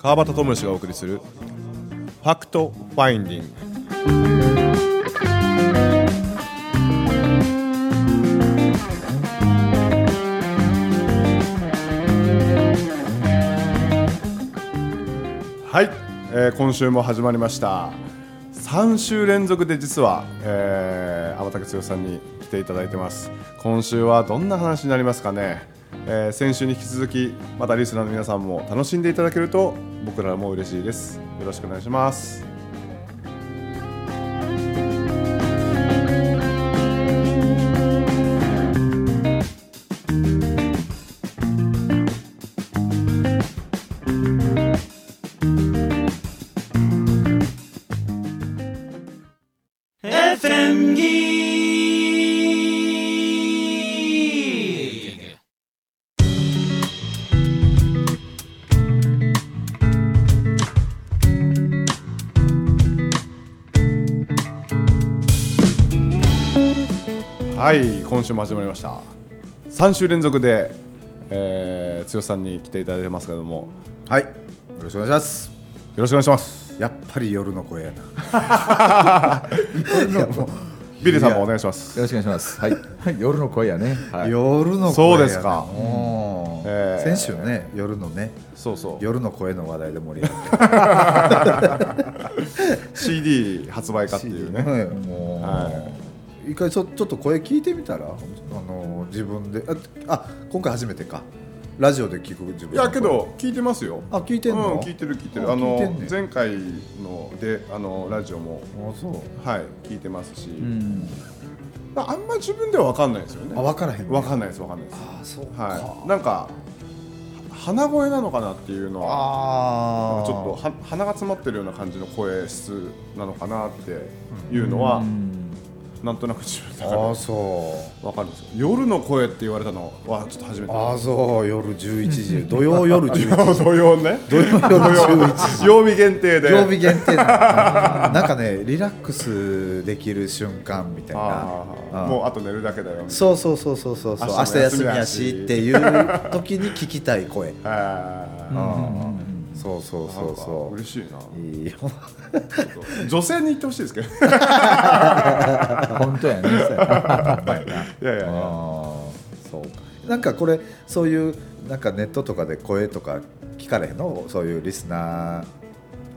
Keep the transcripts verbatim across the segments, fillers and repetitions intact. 川端智之がお送りするファクトファインディング。はい、えー、今週も始まりました。さんしゅう連続で実は、えー、天竹剛さんに来ていただいてます。今週はどんな話になりますかね。えー、先週に引き続き、またリスナーの皆さんも楽しんでいただけると僕らも嬉しいです。よろしくお願いします。はい、今週も始まりました。さんしゅう連続で、えー、剛さんに来ていただいてますけども、はい、よろしくお願いします。よろしくお願いします。やっぱり夜の声やな。夜の声ビリーさんもお願いします。よろしくお願いします、はい、夜の声やね、はい、夜の声や、ね、そうですか、うん、えー、先週はね、夜のね、そうそう、夜の声の話題で盛り上がってシーディー 発売かっていうね、シーディー、はい、もう、はい、一回ちょっと声聞いてみたら、あの自分で、ああ、今回初めてか、ラジオで聞く自分の声。いやけど聞いてますよ。あ、聞いてんの、うん、聞いてる聞いてる、あの、ね、前回のであのラジオも、あ、そう、はい、聞いてますし、うん、あんま自分では分かんないですよね。あ、分からへん、ね、分かんないです分かんないです。あ、そうか、はい、なんか鼻声なのかなっていうのは、あ、ちょっと鼻が詰まってるような感じの声質なのかなっていうのは、うん、なんとなく自分だから分かるんですよ。夜の声って言われたのはちょっと初めて。あ、そう、夜じゅういちじ、土曜夜じゅういちじ、土曜ね、土曜夜じゅういちじ、曜日限定で、曜日限定な、なんかね、リラックスできる瞬間みたいな、あ、あ、もうあと寝るだけだよみたいな、そうそうそうそうそう、明日休みやしっていう時に聞きたい声。あ、そうそうそうそう、嬉しいな、いいよ。女性に言ってほしいですけど本当やね。いやいや、あ、そうなんかこれ、そういうなんかネットとかで声とか聞かれへんの、そういうリスナ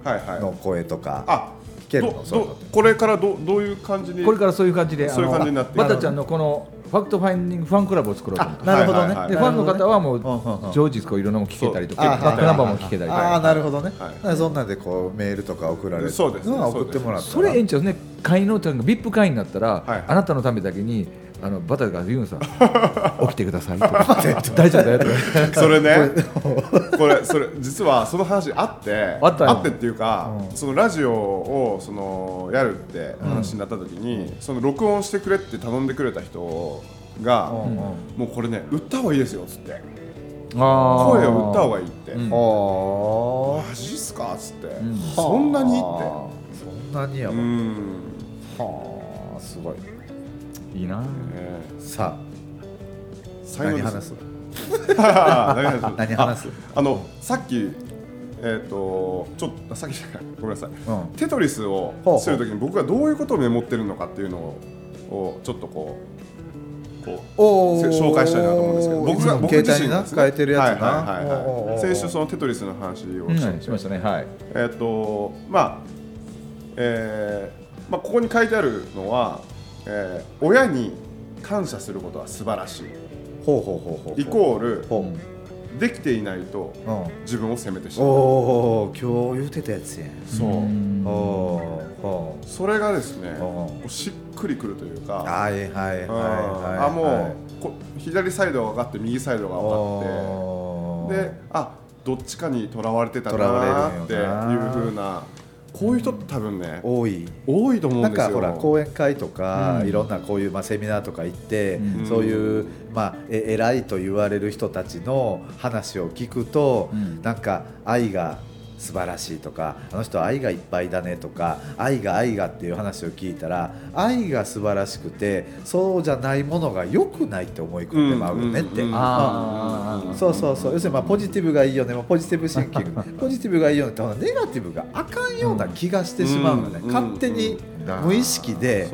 ーの声とか、はいはい、あ、聞けるの、そういうのってこれから ど, どういう感じにこれからそういう感じで、そういう感じになって、またちゃんのこのファクトファインディングファンクラブを作ろうと思って。なるほどね。で、ファンの方はもう常時こういろんなも聞けたりとか、バックナンバーも聞けたりとか。ああ、なるほどね。はい、そんなんでこうメールとか送られるのは送ってもらったら、それ延長ですね。会員のというか ブイアイピー 会員になったら、はいはい、あなたのためだけにあのバターが言うんさ、起きてくださいとか大丈夫だよとか。それね、これそれ実はその話あって、あった、あってっていうか、うん、そのラジオをそのやるって話になった時に、うん、その録音してくれって頼んでくれた人が、うん、もうこれね、売った方がいいですよっつって、うん、声を売った方がいいって、うん、あ、マジっすかっつって、うん、そんなにって、そんなにやばい、うん、はあ、すごい。いいな、えー、さあ、何話す何話すあ、あの、さっき、えーと、ちょっと、さっきじゃない、ごめんなさい、うん、テトリスをするときに僕がどういうことをメモってるのかっていうのをちょっとこう、こう紹介したいなと思うんですけど、僕が、僕自身が使えてるやつな、はいはいはいはい、先週そのテトリスの話をしましたね、はい、えーと、まあ、えー、まあここに書いてあるのは、えー、親に感謝することは素晴らしい、ほうほうほうほう、イコール、うん、できていないと、うん、自分を責めてしまう。おー、今日言ってたやつやん。そう、おー、それがですね、しっくりくるというか、はいはいはいはい、あ、もう、こ、左サイドが上がって右サイドが上がってで、あ、どっちかにとらわれてたなっていう風な、こういう人って多分ね、多い多いと思うんですよ。なんかほら、講演会とか、うん、いろんなこういう、まあ、セミナーとか行って、うん、そういう、まあ、え偉いと言われる人たちの話を聞くと、うん、なんか愛が素晴らしいとか、あの人愛がいっぱいだねとか、愛が愛がっていう話を聞いたら、愛が素晴らしくてそうじゃないものが良くないって思い込んでまうよねって。そうそうそう、要するにまあポジティブがいいよね、ポジティブシンキングポジティブがいいよねってネガティブがあかんような気がしてしまうよね、うんうん、勝手に無意識で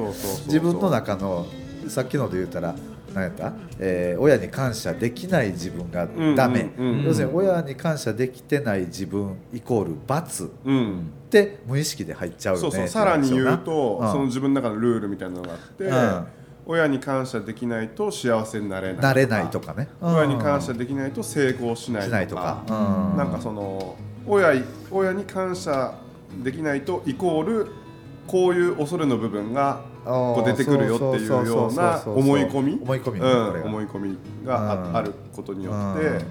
自分の中の、さっきので言ったら何やった、えー、親に感謝できない自分がダメ、うんうんうんうん、要するに親に感謝できてない自分イコール罰って無意識で入っちゃうよね、うん、そうそう。さらに言うと、うん、その自分の中のルールみたいなのがあって、うん、親に感謝できないと幸せになれないとか、なれないとかね、うん、親に感謝できないと成功しないとか、しないとか、うん、なんかその 親, 親に感謝できないとイコールこういう恐れの部分がこう出てくるよっていうような思い込み、思い込み、うん、思い込みが あ, あることによって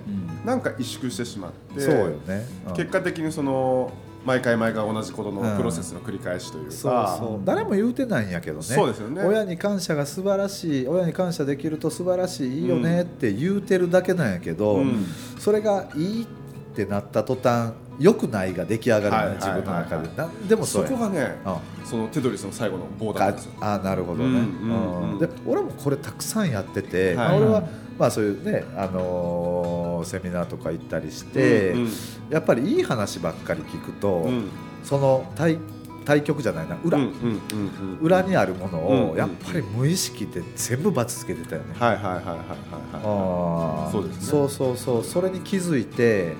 なんか萎縮してしまって、そうよね、うん、結果的にその毎回毎回同じことのプロセスの繰り返しというか、うん、そうそう、誰も言うてないんやけど ね, そうですよね。親に感謝が素晴らしい、親に感謝できると素晴らしい、いいよねって言うてるだけなんやけど、うん、それがいいってなった途端良くないが出来上がるの、はいはい、自分の中で、なんでもそれ、そこがね、うん、そのテトリスの最後の棒だったんですよ。あ、なるほどね、うんうんうん、で俺もこれたくさんやってて、はいはい、俺はまあそういうね、あのー、セミナーとか行ったりして、うんうん、やっぱりいい話ばっかり聞くと、うん、その対対極じゃないな、裏、うんうんうんうん、裏にあるものをやっぱり無意識で全部罰つけてたよね。はいはいはいはいはい、はい、そうですね、そうそうそう、それに気づいて、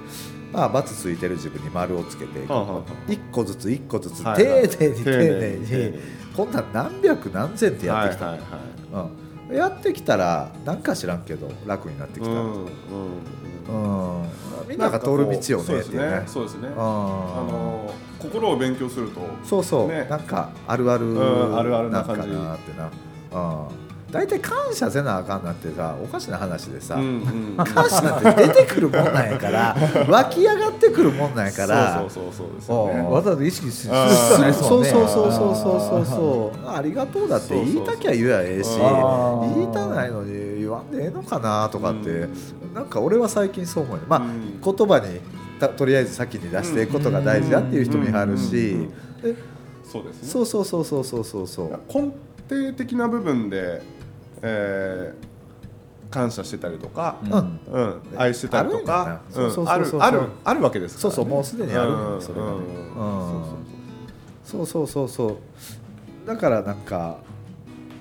まあ、罰ついてる自分に丸をつけていく、いっこずついっこずつ丁寧に丁寧に、こんなん何百何千ってやってきた、うん、やってきたらなんか知らんけど楽になってきた、うんうんうん、みんなが通る道をねっていうね、そうですね、あの心を勉強すると、そうそう、ね、なんかあるあるなんかなってな、うん、だいたい感謝せなあかんなんてさ、おかしな話でさ、うんうん、感謝って出てくるもんなんやから湧き上がってくるもんなんやから、そうそうそうそうですよね、わざわざ意識するもんね、そうそうそうそうそうそう、 あ, ありがとうだって言いたきゃ言えばええし、言いたないのに言わんでええのかなとかって、うん、なんか俺は最近そう思う、まあ、うん、言葉にとりあえず先に出していくことが大事だっていう人もあるし、そうですね、そうそうそうそうそうそうそう、根底的な部分でえー、感謝してたりとか、うんうん、愛してたりとかあるわけですからね、そうそう、もうすでにあるんですよ、そうそうそうそう、だからなんか、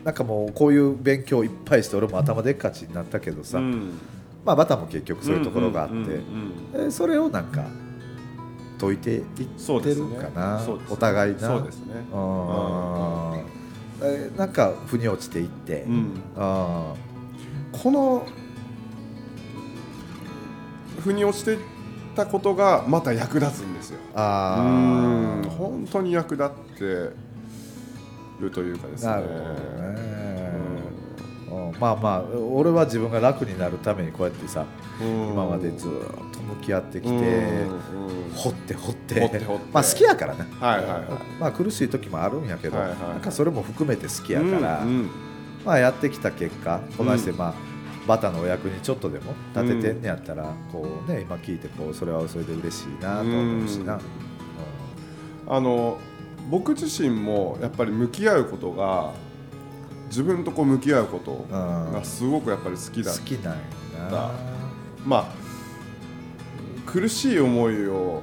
なんかもうこういう勉強いっぱいして俺も頭でっかちになったけどさ、うん、まあバタも結局そういうところがあって、それをなんか解いていってるかな、ね、お互いな、そうですね、あ、なんか腑に落ちていって、うん、あ、この腑に落ちていったことがまた役立つんですよ。あ、うん、本当に役立ってるというかですね。なるほどね、うんうん、まあまあ俺は自分が楽になるためにこうやってさ、うん、今までずっと向き合ってきて、うんうん、掘って掘って、掘って掘ってまあ好きやからね、はいはいはい、まあ苦しい時もあるんやけど、はいはい、なんかそれも含めて好きやから、うんうん、まあやってきた結果こなして、まあ、うん、バタのお役にちょっとでも立ててんねやったら、こうね、今聞いてこうそれはそれで嬉しいなと思うしな、うんうん、あの僕自身もやっぱり向き合うことが、自分とこう向き合うことがすごくやっぱり好きだ、うん、好きなんやな、まあ、苦しい思いを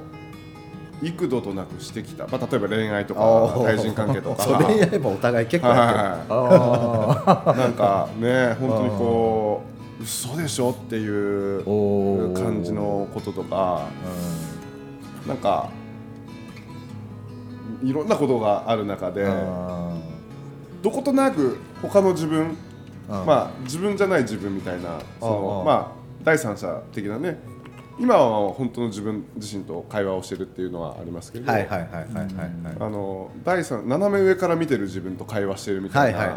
幾度となくしてきた、まあ、例えば恋愛とか対人関係とか、恋愛もお互い結構やってる、はいはい、なんかね、本当にこう嘘でしょっていう感じのこととか、うん、なんかいろんなことがある中で、どことなく他の自分、まあ、自分じゃない自分みたいな、その、まあ第三者的なね、今は本当の自分自身と会話をしてるっていうのはありますけど、はいはいはいはいはい、あの第三、斜め上から見てる自分と会話してるみたいな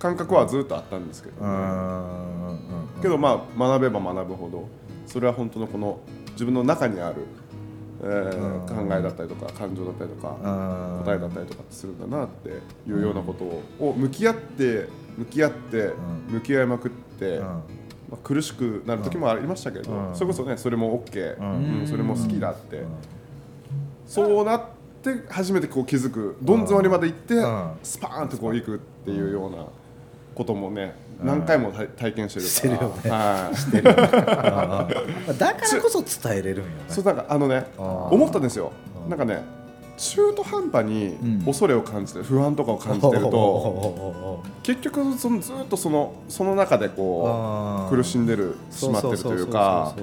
感覚はずっとあったんですけど、うん、けどまあ学べば学ぶほど、それは本当のこの自分の中にある、えー、考えだったりとか感情だったりとか答えだったりとかするんだなっていうようなことを向き合って向き合って向き合いまくって、まあ、苦しくなる時もありましたけど、うん、それこそねそれも OK、うんうん、それも好きだって、うん、そうなって初めてこう気づく、どん詰まりまで行って、うん、スパーンとこう行くっていうようなこともね、うん、何回も体験してるからしてるよね、はい、してるだからこそ伝えれるんよね。そうなんかあのね思ったんですよ。なんかね中途半端に恐れを感じて、うん、不安とかを感じてると結局そのずっとその、その中でこう苦しんでるしまってるというか、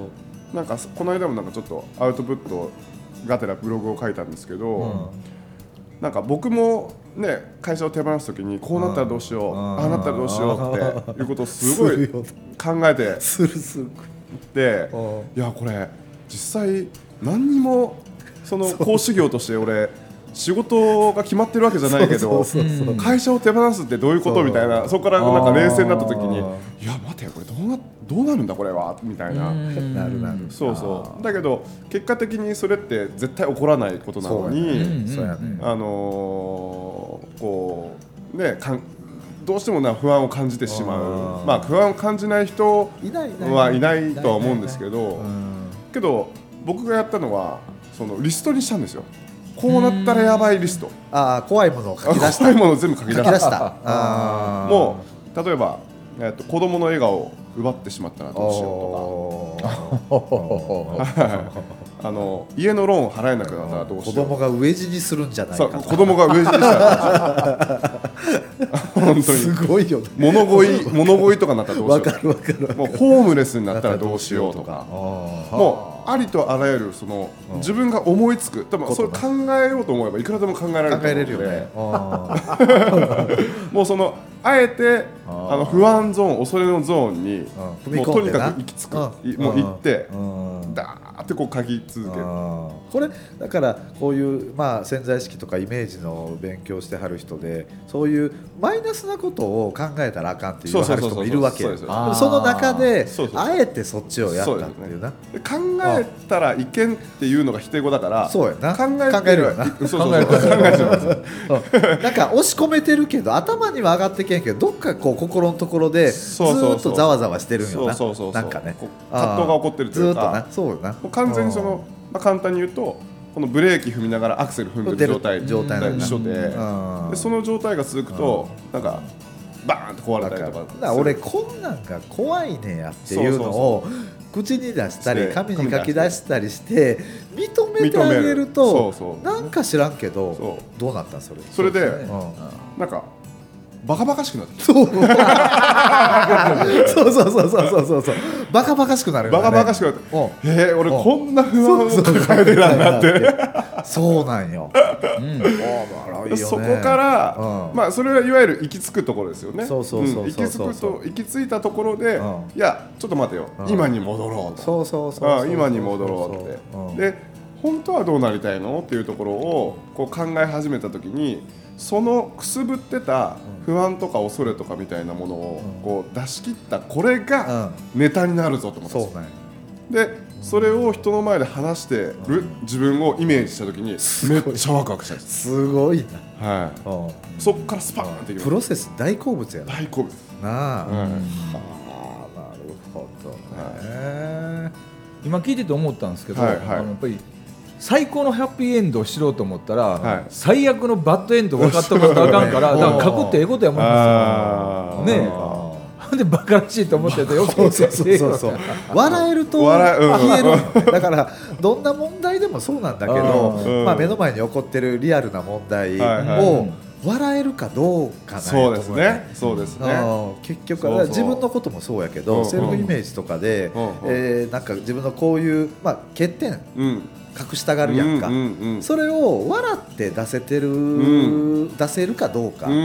なんかこの間もなんかちょっとアウトプットがてらブログを書いたんですけど、うん、なんか僕もね会社を手放すときにこうなったらどうしよう、ああなったらどうしようっていうことをすごい考えてするするで、いやこれ実際何にもその講師業として俺仕事が決まってるわけじゃないけど会社を手放すってどういうことみたいな、そこからなんか冷静になった時にいや待てよこれどうな、どうなるんだこれはみたいな、なるなるそうそうだけど結果的にそれって絶対起こらないことなのに、あのこうねかんどうしてもな不安を感じてしまう。まあ不安を感じない人はいないとは思うんですけど、けど僕がやったのはそのリストにしたんですよ。こうなったらやばいリスト、ああ怖いものを書き出した、怖いものを全部書き出した、書き出したあもう例えば、えー、と子供の笑顔を奪ってしまったらどうしようとかあの家のローン払えなくなったらどうしよう、子供が飢え死にするんじゃないか、子供が飢え死にしたら本当にすごいよね、物乞い、物乞いとかになったらどうしようとか、分かる分かる分かる、もうホームレスになったらどうしようとか、もうありとあらゆるその、うん、自分が思いつく、多分それ考えようと思えばいくらでも考えられる、考えれるよねもうそのあえてああの不安ゾーン、恐れのゾーンにもうとにかく行き着く、もう行ってダーってこう書き続ける。これだからこういう、まあ、潜在意識とかイメージの勉強してはる人でそういうマイナスなことを考えたらあかんって言わはる人もいるわけ。その中であえてそっちをやったっていうな。そうですね、考えたらいけんっていうのが否定語だから。そうやな。考えるよな。なんか押し込めてるけど頭には上がってけんけど、どっかこう心のところでずーっとざわざわしてるんよな。そうそうそうそう、なんかね葛藤が起こってるというか。ずっとな。そうよな。完全にその、まあ、簡単に言うとこのブレーキ踏みながらアクセル踏んでる状態にしとって、でその状態が続くとなんかバーンと壊れたりとか、だから俺こんなんが怖いねやっていうのを口に出したり紙に書き出したりして認めてあげると、そうそうなんか知らんけどどうなったんそれ、それで、うん、なんかバカバカしくなってきた。そうそうそうそうそうそう。バカバカしくなるよね。バカバカしくなって。えー、俺こんな不安を抱えてたんだって。そうなんよ。うん、そこから、うん、まあそれはいわゆる行き着くところですよね。そうそうそうそうそうそう。行き着いたところで、うん、いやちょっと待てよ、うん、今に戻ろうと。そうそうそうそう。あ、今に戻ろうって。で、本当はどうなりたいのっていうところをこう考え始めたときに。そのくすぶってた不安とか恐れとかみたいなものをこう出し切った、これがネタになるぞと思ったんですよ、うんうん、で、それを人の前で話してる自分をイメージしたときにめっちゃワクワクしたんです。すごいな、はい、そこからスパーンっていくプロセス、大好物やな、大好物なあ、うん、はあ、なるほどね、はい、今聞いてて思ったんですけど、はいはい、あのやっぱり最高のハッピーエンドを知ろうと思ったら、はい、最悪のバッドエンド分かったことあかんから、だから書くってええことやもんですよね。なんでバカらしいと思ってたよ。そうそうそうそう笑えると消える。だからどんな問題でもそうなんだけど、まあ、目の前に起こってるリアルな問題を笑えるかどうかないと思うね。そうですね。そうですね。結局は自分のこともそうやけど、セルフイメージとかで、えー、なんか自分のこういう、まあ、欠点、うん隠したがるやんか、うんうんうん、それを笑って出せてる、うん、出せるかどうか、うんう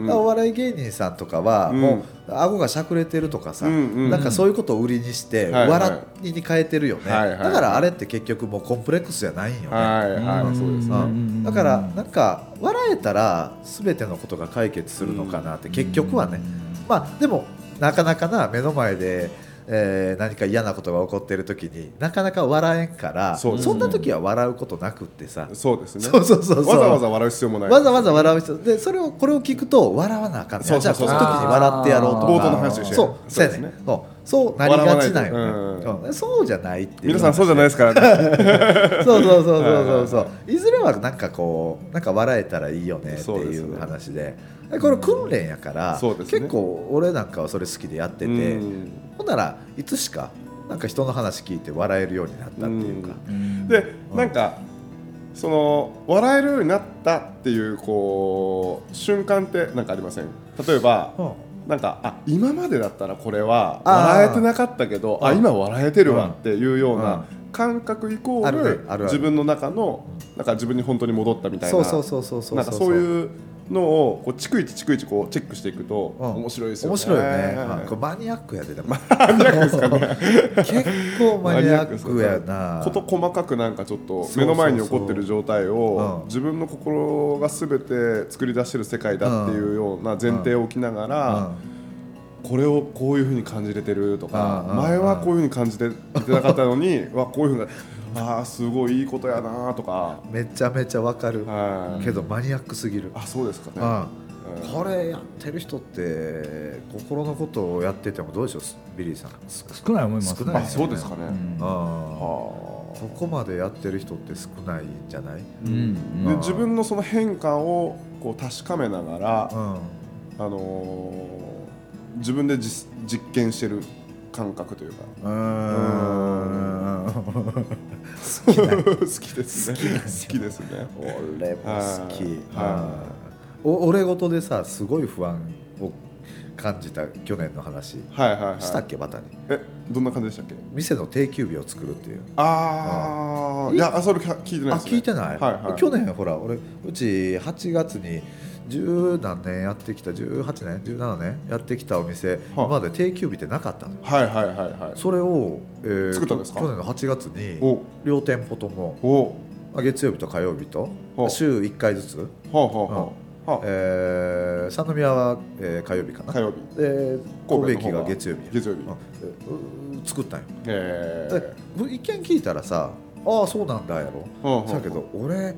んうん、お笑い芸人さんとかはもう顎がしゃくれてるとかさ、うんうん、なんかそういうことを売りにして笑いに変えてるよね、はいはい、だからあれって結局もうコンプレックスじゃないんよね。だからなんか笑えたら全てのことが解決するのかなって、結局はね、まあ、でもなかなかな目の前でえー、何か嫌なことが起こっている時になかなか笑えんから そ,、ね、そんな時は笑うことなくってさ、そうですね、わざわざ笑う必要もない、わざわざ笑う必要で、それをこれを聞くと笑わなあかんね、じゃあこの時に笑ってやろうとか、冒頭の話をしてそうそうですね、そうそうなりがちだよね、うんうん、そうじゃないっていう皆さんそうじゃないですからねそうそうそうそうそうそう、はい、いずれはなんかこうなんか笑えたらいいよねっていう話 で, で、ね、これ訓練やから、うんね、結構俺なんかはそれ好きでやってて、うん、ほんならいつしかなんか人の話聞いて笑えるようになったっていうか、うん、で、うん、なんかその笑えるようになったってい う, こう瞬間ってなんかありません？例えば、うん、なんかあ今までだったらこれは笑えてなかったけどああ今笑えてるわっていうような感覚イコール自分の中のなんか自分に本当に戻ったみたいな、なんかそういうのをこう逐一逐一こうチェックしていくと面白いですよね、うん、面白いよね、まあ、これマニアックやでマニアックですかね結構マニアックやなこと細かくなんかちょっと目の前に起こってる状態を自分の心が全て作り出してる世界だっていうような前提を置きながらこれをこういう風に感じれてるとか前はこういう風に感じてなかったのにわこういう風にあすごいいいことやなとかめちゃめちゃわかる、はい、けどマニアックすぎる。あ、そうですかね、うん、これやってる人って心のことをやっててもどうでしょうビリーさん少ない思います、ね、少ないですよね。あ、そうですかね、うん、あそこまでやってる人って少ないんじゃない、うん、で自分のその変化をこう確かめながら、うん、あのー、自分で実験してる感覚というかうーんうーん好きな好きですね好きですね俺も好きあお俺ごとでさすごい不安を感じた去年の話、はいはいはい、したっけまたにえどんな感じでしたっけ店の定休日を作るっていうああいやあそれ聞いてないですねあ聞いてない、はいはい、去年ほら俺うちはちがつに十何年やってきたじゅうはちねんじゅうななねんやってきたお店今まで定休日ってなかったの、はいはいはいはい、それを、えー、作ったんですか去年のはちがつに両店舗ともお月曜日と火曜日と週いっかいずつ三宮は、えー、火曜日かな火曜日で神戸駅が月曜日月曜日、うん、作ったんよ、えー、一見聞いたらさああそうなんだやろほうほうほうだけど俺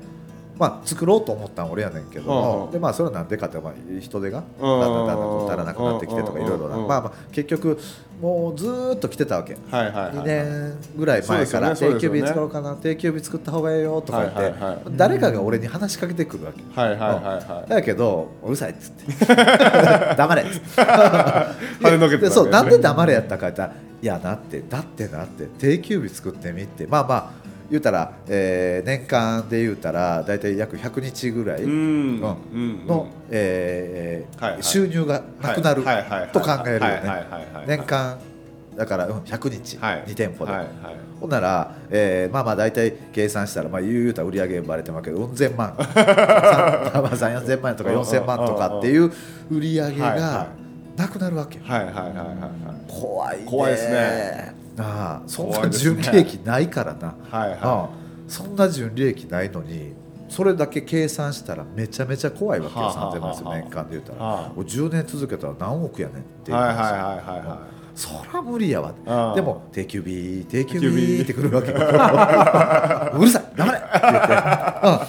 まあ、作ろうと思ったん俺やねんけど、はあはあでまあ、それはなんでかって、まあ、人手がだんだんだんだん足らなくなってきてとかいろいろな、まあ、まあ結局もうずっと来てたわけ、はいはいはい、にねんぐらい前から定休日作ろうかな定休日作った方がいいよとか言って、はいはいはい、誰かが俺に話しかけてくるわけ、はいはいはいはい、だけどうるさいっつって黙れっつって跳ねのけてたわけですね、そうなんで黙れやったかって言ったらいやだってだってだって定休日作ってみってまあまあ言うたら、えー、年間で言うたらだいたい約ひゃくにちぐらいの収入がなくなると考えるよね年間だからひゃくにち、はい、に店舗で、はいはい、ほんなら、えー、まあまあ大体計算したら、まあ、言うたら売り上げバレてまうけどよんせんまん さんまんよんせんまんとかよんせんまんとかっていう売り上げがなくなるわけ怖いね怖いですねああそんな純利益ないからな、ねはいはい、ああそんな純利益ないのにそれだけ計算したらめちゃめちゃ怖いわけよ、はあはあはあ、さんぜんまん年間で言ったら、はあ、じゅうねん続けたら何億やねんって言うんですよ、はいはいはいはいはいそら無理やわ、うん、でも定休日定休日ってくるわけうるさい黙れって言って、うん、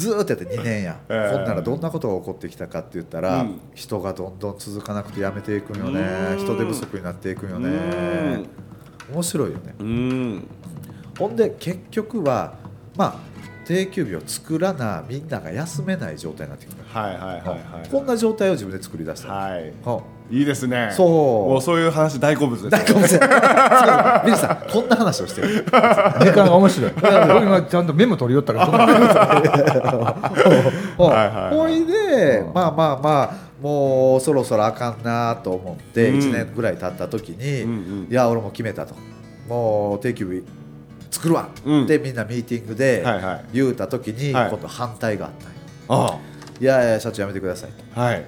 ずーっとやってにねんや、えー、そんならどんなことが起こってきたかって言ったら、うん、人がどんどん続かなくてやめていくんよね人手不足になっていくんよねうん面白いよねうんほんで結局は、まあ、定休日を作らなみんなが休めない状態になってきた、はいはいはいはいはい、こんな状態を自分で作り出した、はいはい、いいですねそうもうそういう話大好物です大好物皆さんこんな話をしてる時間が面白い俺今ちゃんとメモ取り寄ったからほいでまあまあまあもうそろそろあかんなと思っていちねんぐらい経った時に、うん、いや俺も決めたともう定休日作るわってみんなミーティングで言うた時に今度反対があったんよ、はい、いやいや社長やめてくださいと、はい、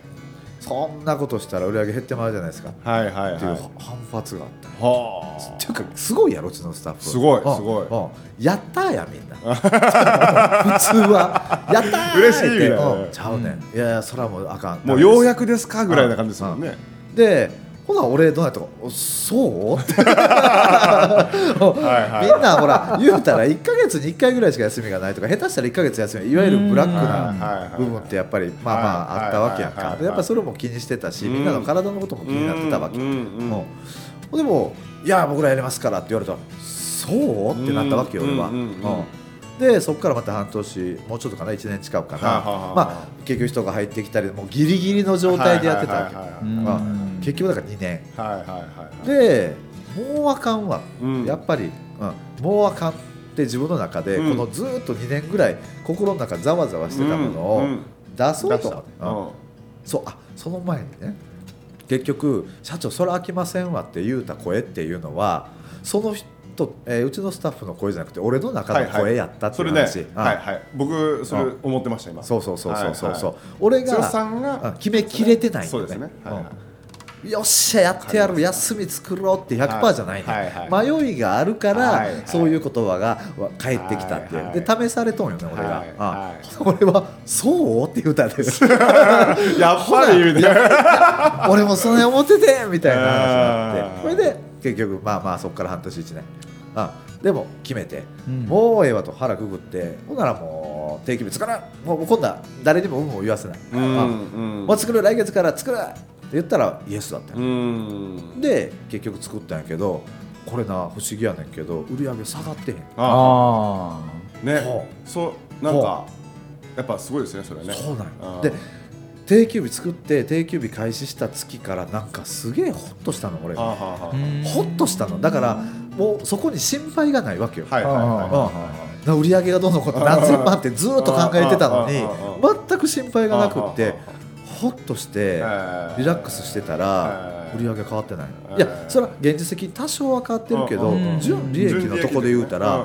そんなことしたら売り上げ減ってまうじゃないですか、はいはいはい、っていう反発があったはっていうかすごいやろうちのスタッフすごいすごいやったーやみんな普通はやったー嬉しいみたいなちゃうねん、うん、いやいやそらもうあかんもうようやくですかぐらいな感じですもんねでほな俺どうやったかそうってみんなほら言うたらいっかげつにいっかいぐらいしか休みがないとか下手したらいっかげつ休みいわゆるブラックな部分ってやっぱりまあまああったわけやんかやっぱそれも気にしてたしみんなの体のことも気になってたわけもうでもいや僕らやりますからって言われたらそうってなったわけよ俺は、うんうんうんうん、でそこからまた半年もうちょっとかないちねん近くかな、はあはあまあ、結局人が入ってきたりもうギリギリの状態でやってたわけ、はいはいはいはい、まあ、結局だからにねん、はいはいはいはい、でもうあかんわ、うん、やっぱり、うん、もうあかんって自分の中で、うん、このずっとにねんぐらい心の中ざわざわしてたものを出そうと、うんうんうん、そうあその前にね結局社長それ飽きませんわって言うた声っていうのはその人と、えー、うちのスタッフの声じゃなくて俺の中の声やったっていう話、はいはい、それね、はいはい、僕それ思ってました今、そうそうそうそうそう、はいはい、俺がさんが決めきれてないんだよね、そうですね、はいはい、うん、よっしゃやってやる休み作ろうって ひゃくパーセント じゃないね、はいはいはい、迷いがあるから、はいはい、そういう言葉が返ってきたって、はいはい、で試されとんよね俺が、はいはい、俺はそうって言うたんですやっぱり言うね俺もそんな思っててみたいな話になって、これで結局まあまあそこから半年いちねん、あでも決めて、うん、もうええわと腹くぐって、ほんならもう定期日作る、もう今度は誰にも運を言わせない、うんうん、もう作る来月から作るって言ったらイエスだったよ、うん、で結局作ったんやけど、これな不思議やねんけど売り上げ下がってへん、ああね、そうなんかやっぱすごいですねそれね、そうなんで定休日作って定休日開始した月からなんかすげえホッとしたの俺、ホッとしたのだからもうそこに心配がないわけよ、売り上げがどうのこと何千万ってずっと考えてたのに全く心配がなくってホッとしてリラックスしてたら売り上げ変わってない、いやそれは現実的に多少は変わってるけど純利益のとこで言うたら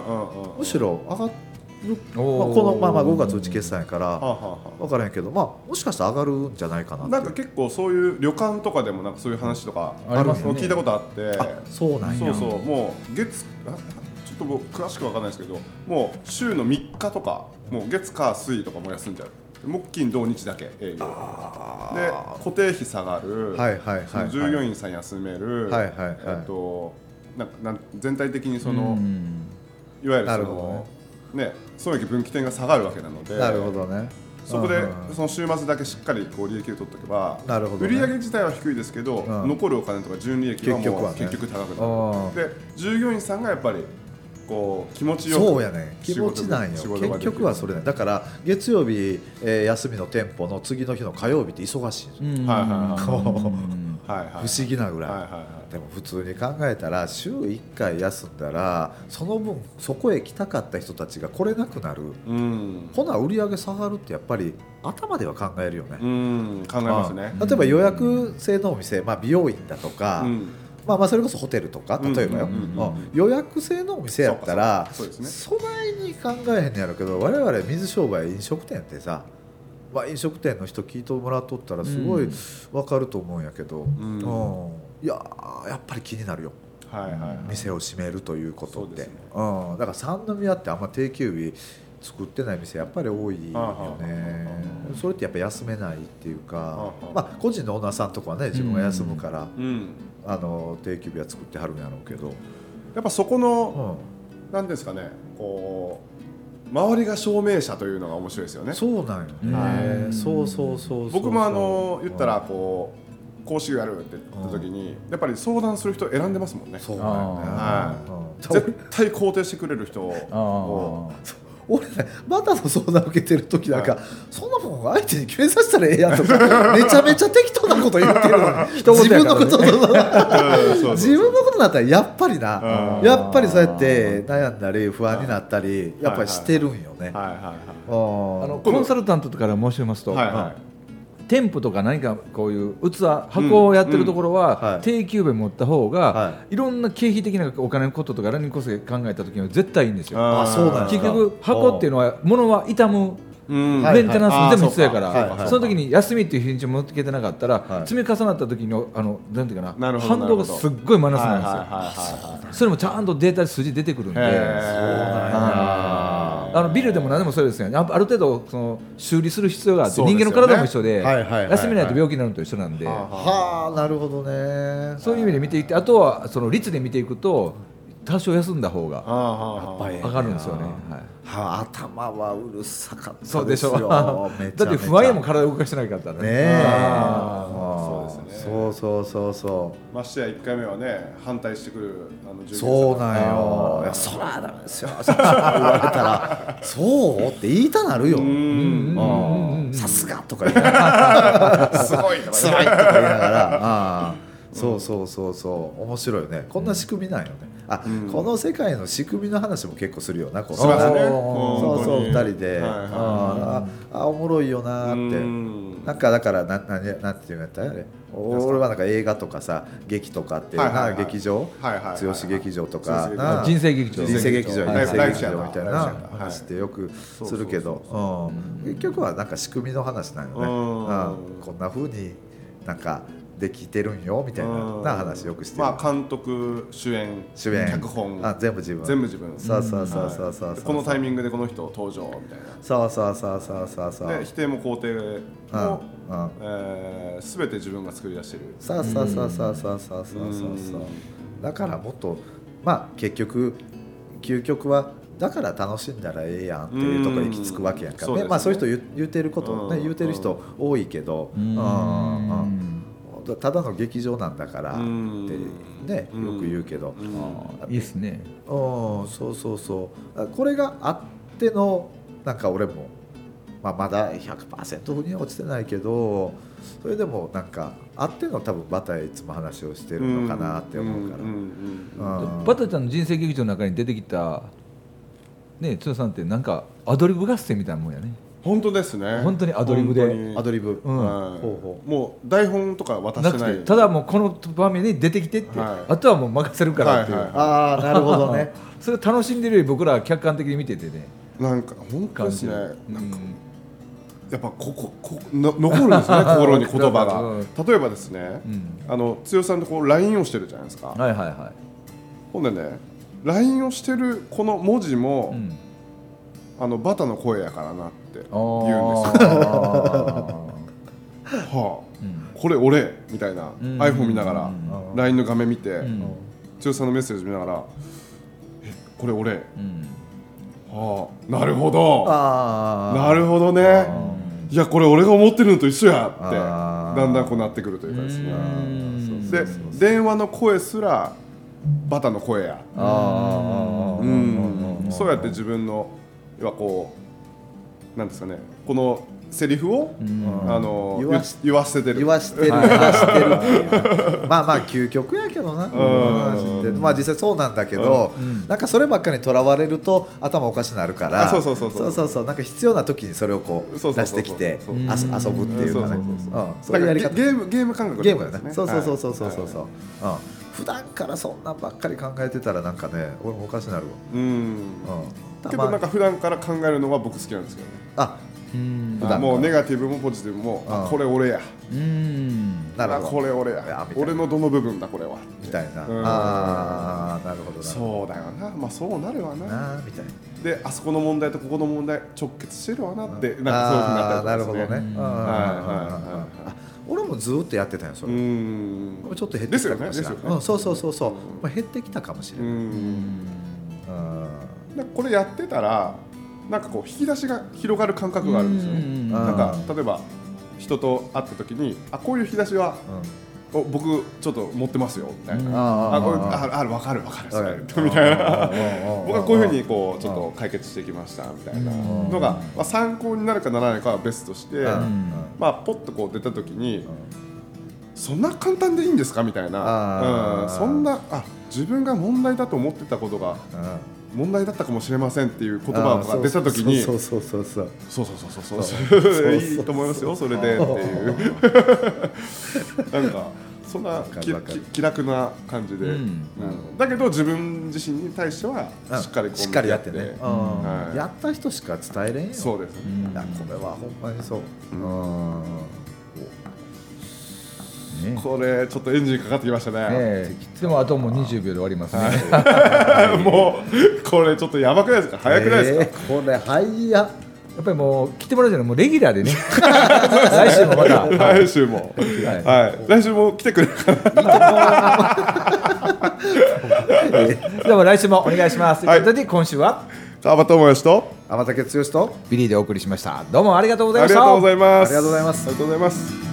むしろ上がってまあ、このまあまあごがつうち決算やから分からへんけど、まあもしかしたら上がるんじゃないかなって、なんか結構そういう旅館とかでもなんかそういう話とかありますね、聞いたことあって、あそうなんや、そうそう、もう月ちょっと僕詳しく分からないですけど、もう週のみっかとかもう月火水とかも休んじゃう、木金土日だけ営業で固定費下がる、はいはいはいはい、従業員さん休める、はいはいはい、えっとなんかなん全体的にそのいわゆるそのね、損益分岐点が下がるわけなので、なるほどね、そこでその週末だけしっかりこう利益を取っておけば、なるほど、ね、売上自体は低いですけど、うん、残るお金とか純利益はもう結局は、ね、結局高くなるで、従業員さんがやっぱりこう気持ちよく、そうやね、気持ちなんよ結局はそれ、ね、だから月曜日、えー、休みの店舗の次の日の火曜日って忙しい、うん、はいはいはい、不思議なぐらい、はいはいはい、でも普通に考えたら週いっかい休んだらその分そこへ来たかった人たちが来れなくなる、うん、ほな売り上げ下がるってやっぱり頭では考えるよね、うん、考えますね、まあ、例えば予約制のお店、まあ、美容院だとか、うん、まあ、まあそれこそホテルとか例えばよ、うんうんうんうん、予約制のお店やったら そ, そ, そ,、ね、そないに考えへんやろうけど、我々水商売飲食店ってさ、まあ、飲食店の人聞いてもらっとったらすごい分かると思うんやけど、うんうん、いややっぱり気になるよ、はいはいはい、店を閉めるということって、ね、うん、だから三宮ってあんま定休日作ってない店やっぱり多いよね、それってやっぱ休めないっていうか、まあ、個人のオーナーさんとかはね自分が休むから、うんうん、あの定休日は作ってはるんやろうけど、やっぱそこの、うん、なんですかね、こう周りが証明者というのが面白いですよね、そうなんよね、はい、そうそうそう、僕もあの言ったらこう講師やるって言った時にやっぱり相談する人選んでますもんね、そうだよね、はい、絶対肯定してくれる人を俺ね、まだの相談受けてる時なんか、はい、そんなもん相手に決めさせたらええやんとかめちゃめちゃ適当なこと言ってるのに自分のことになったらやっぱりな、やっぱりそうやって悩んだり不安になったりやっぱりしてるんよね、コンサルタントから申しますと、はいはい、店舗とか何かこういう器箱をやってるところは定休日持った方がいろんな経費的なお金のこととか何個か考えた時には絶対いいんですよ、あそうだ、結局箱っていうのは物は傷む、うん、メンテナンス全部必要やから、はいはい、その時に休みっていう日にちもつけてなかったら、はい、積み重なった時のあのなんていうかな、反動がすっごいマイナスなんですよ、それもちゃんとデータで数字出てくるんで、そうなんや、あのビルでも何でもそうですよね、ある程度その修理する必要があって、ね、人間の体も一緒で、はいはいはいはい、休みないと病気になるのと一緒なんで、はあ、なるほどね、そういう意味で見ていって、あとはその率で見ていくと多少休んだ方がやっぱり上がるんですよね。はは、頭はうるさかったですよ。そうでしょめちゃめちゃだって不安やも体動かしてなかったね。ねえ、そうですね。そうそうそうそう。ましてやいっかいめはね反対してくるあの従業員さん。そうなんよ。いやそらダメですよ。そら言われたらそうって言いたなるよ。さすがとか言いながらすごいとか言いながら。そうそうそうそう面白いよね。こんな仕組みなんよね。あ、うん、この世界の仕組みの話も結構するよな。このすますね。そうそうふたりで、はいはい、ああおもろいよなってんなんかだからなななんていうんやったらね。俺はなんか映画とかさ劇とかっていう、はいはいはい、劇場、はいはいはい、剛劇場とか、はいはいはい、人生劇場人生劇場人生劇場みたいな話ってよくするけど、結局はなんか仕組みの話なんよね。あこんな風になんかできてるんよみたいな話よくしてる。まあ監督、主演、主演脚本あ全部自分全部自分。さあさあさあさあさあ。このタイミングでこの人登場みたいな。さあさあさあさあさあさあ。で否定も肯定もすべて自分が作り出してる。さあさあさあさあさあさあさあさあ。だからもっとまあ結局究極はだから楽しんだらええやんっていうところに行き着くわけやんか。そういう人言うてることね言うてる人多いけど。ただの劇場なんだからってねよく言うけど、いいですね。そうそうそう。これがあってのなんか俺も、まあ、まだ ひゃくパーセント には落ちてないけど、それでもなんかあっての多分バターいつも話をしてるのかなって思うから。うんうんうん、バターちゃんの人生劇場の中に出てきたねつよさんってなんかアドリブ合戦みたいなもんやね。本当ですね。本当にアドリブでアドリブ、うんはい、ほうほうもう台本とか渡してないな。ただもうこの場面に出てきてって、はい、あとはもう任せるからっていう、はいはい、ああなるほどね。それを楽しんでるより僕らは客観的に見ててね、なんか本当ですね。なんか、うん、やっぱこここの残るんですね心に言葉が、うん、例えばですね、うん、あの剛さんとこう ライン をしてるじゃないですか、はいはいはい、ほんでね ライン をしてるこの文字も、うんあのバタの声やからなって言うんですよ。はあ、うん、これ俺みたいな、うん、iPhone 見ながら、うん、ライン の画面見て、うん、剛さんのメッセージ見ながら、えこれ俺、うんはあ、なるほどあなるほどねいやこれ俺が思ってるのと一緒やってだんだんこうなってくるというかですね。で電話の声すらバタの声やあ、うん、そうやって自分のはこうなんですかねこのセリフを、うん、あの言わ言わせてる言わせてる言わせてるっていうまあまあ究極やけどな、うん、まあ実際そうなんだけど、うん、なんかそればっかりとらわれると頭おかしになるから、うん、そうそうそうそうそうそうなんか必要な時にそれをこう出してきて遊ぶっていうかね、それやり方ゲームゲーム感覚ゲームだね。そうそうそうそうそうそうそう。普段からそんなんばっかり考えてたらなんかね俺もおかしになるわ。うんうんけどなんか普段から考えるのは僕好きなんですけどね。あ、うんもうネガティブもポジティブも、うん、これ俺や、うん、なるほどこれ俺や俺のどの部分だこれはみたいな、うん、ああなるほどなそうだよなまあそうなるわ な, なみたいなであそこの問題とここの問題直結してるわなって、うん、なんかそういう風になったりとかですね。俺もずっとやってたよそれ。うんちょっと減ってきたかもしれない、ねねうん、そうそうそうそう、うんまあ、減ってきたかもしれない。うんあこれやってたらなんかこう引き出しが広がる感覚があるんですよね。なんか例えば人と会った時にあこういう引き出しは、うん、僕ちょっと持ってますよみたいな、うん、ああこれある分かる分かるそれみたいな僕はこういうふうにこうちょっと解決してきましたみたいなのが、まあ、参考になるかならないかは別として、まあ、ポッとこう出た時にそんな簡単でいいんですかみたいな、うん、そんなあ自分が問題だと思ってたことが問題だったかもしれませんっていう言葉が出たときにそうそうそうそうそうそうそういいと思いますよそれでっていうなんかそんな気楽な感じで、うんうん、だけど自分自身に対してはしっかりこう、うん、しっかりやってね、うんはい、やった人しか伝えれんよ。そうです、うん、いやこれはほんまにそう、うんね、これちょっとエンジンかかってきました ね, ねでもあともうにじゅうびょうで終わりますね、はい、もうこれちょっとやばくないですか早くないですか、えー、これ早っやっぱりもう来てもらうじゃない、もうレギュラーでね来週もまた、はい、来週も、はいはい、来週も来てくれるかなでも来週もお願いしますということで、はい、今週は天友義と天竹剛とビリーでお送りしました。どうもありがとうございました。ありがとうございます。ありがとうございます。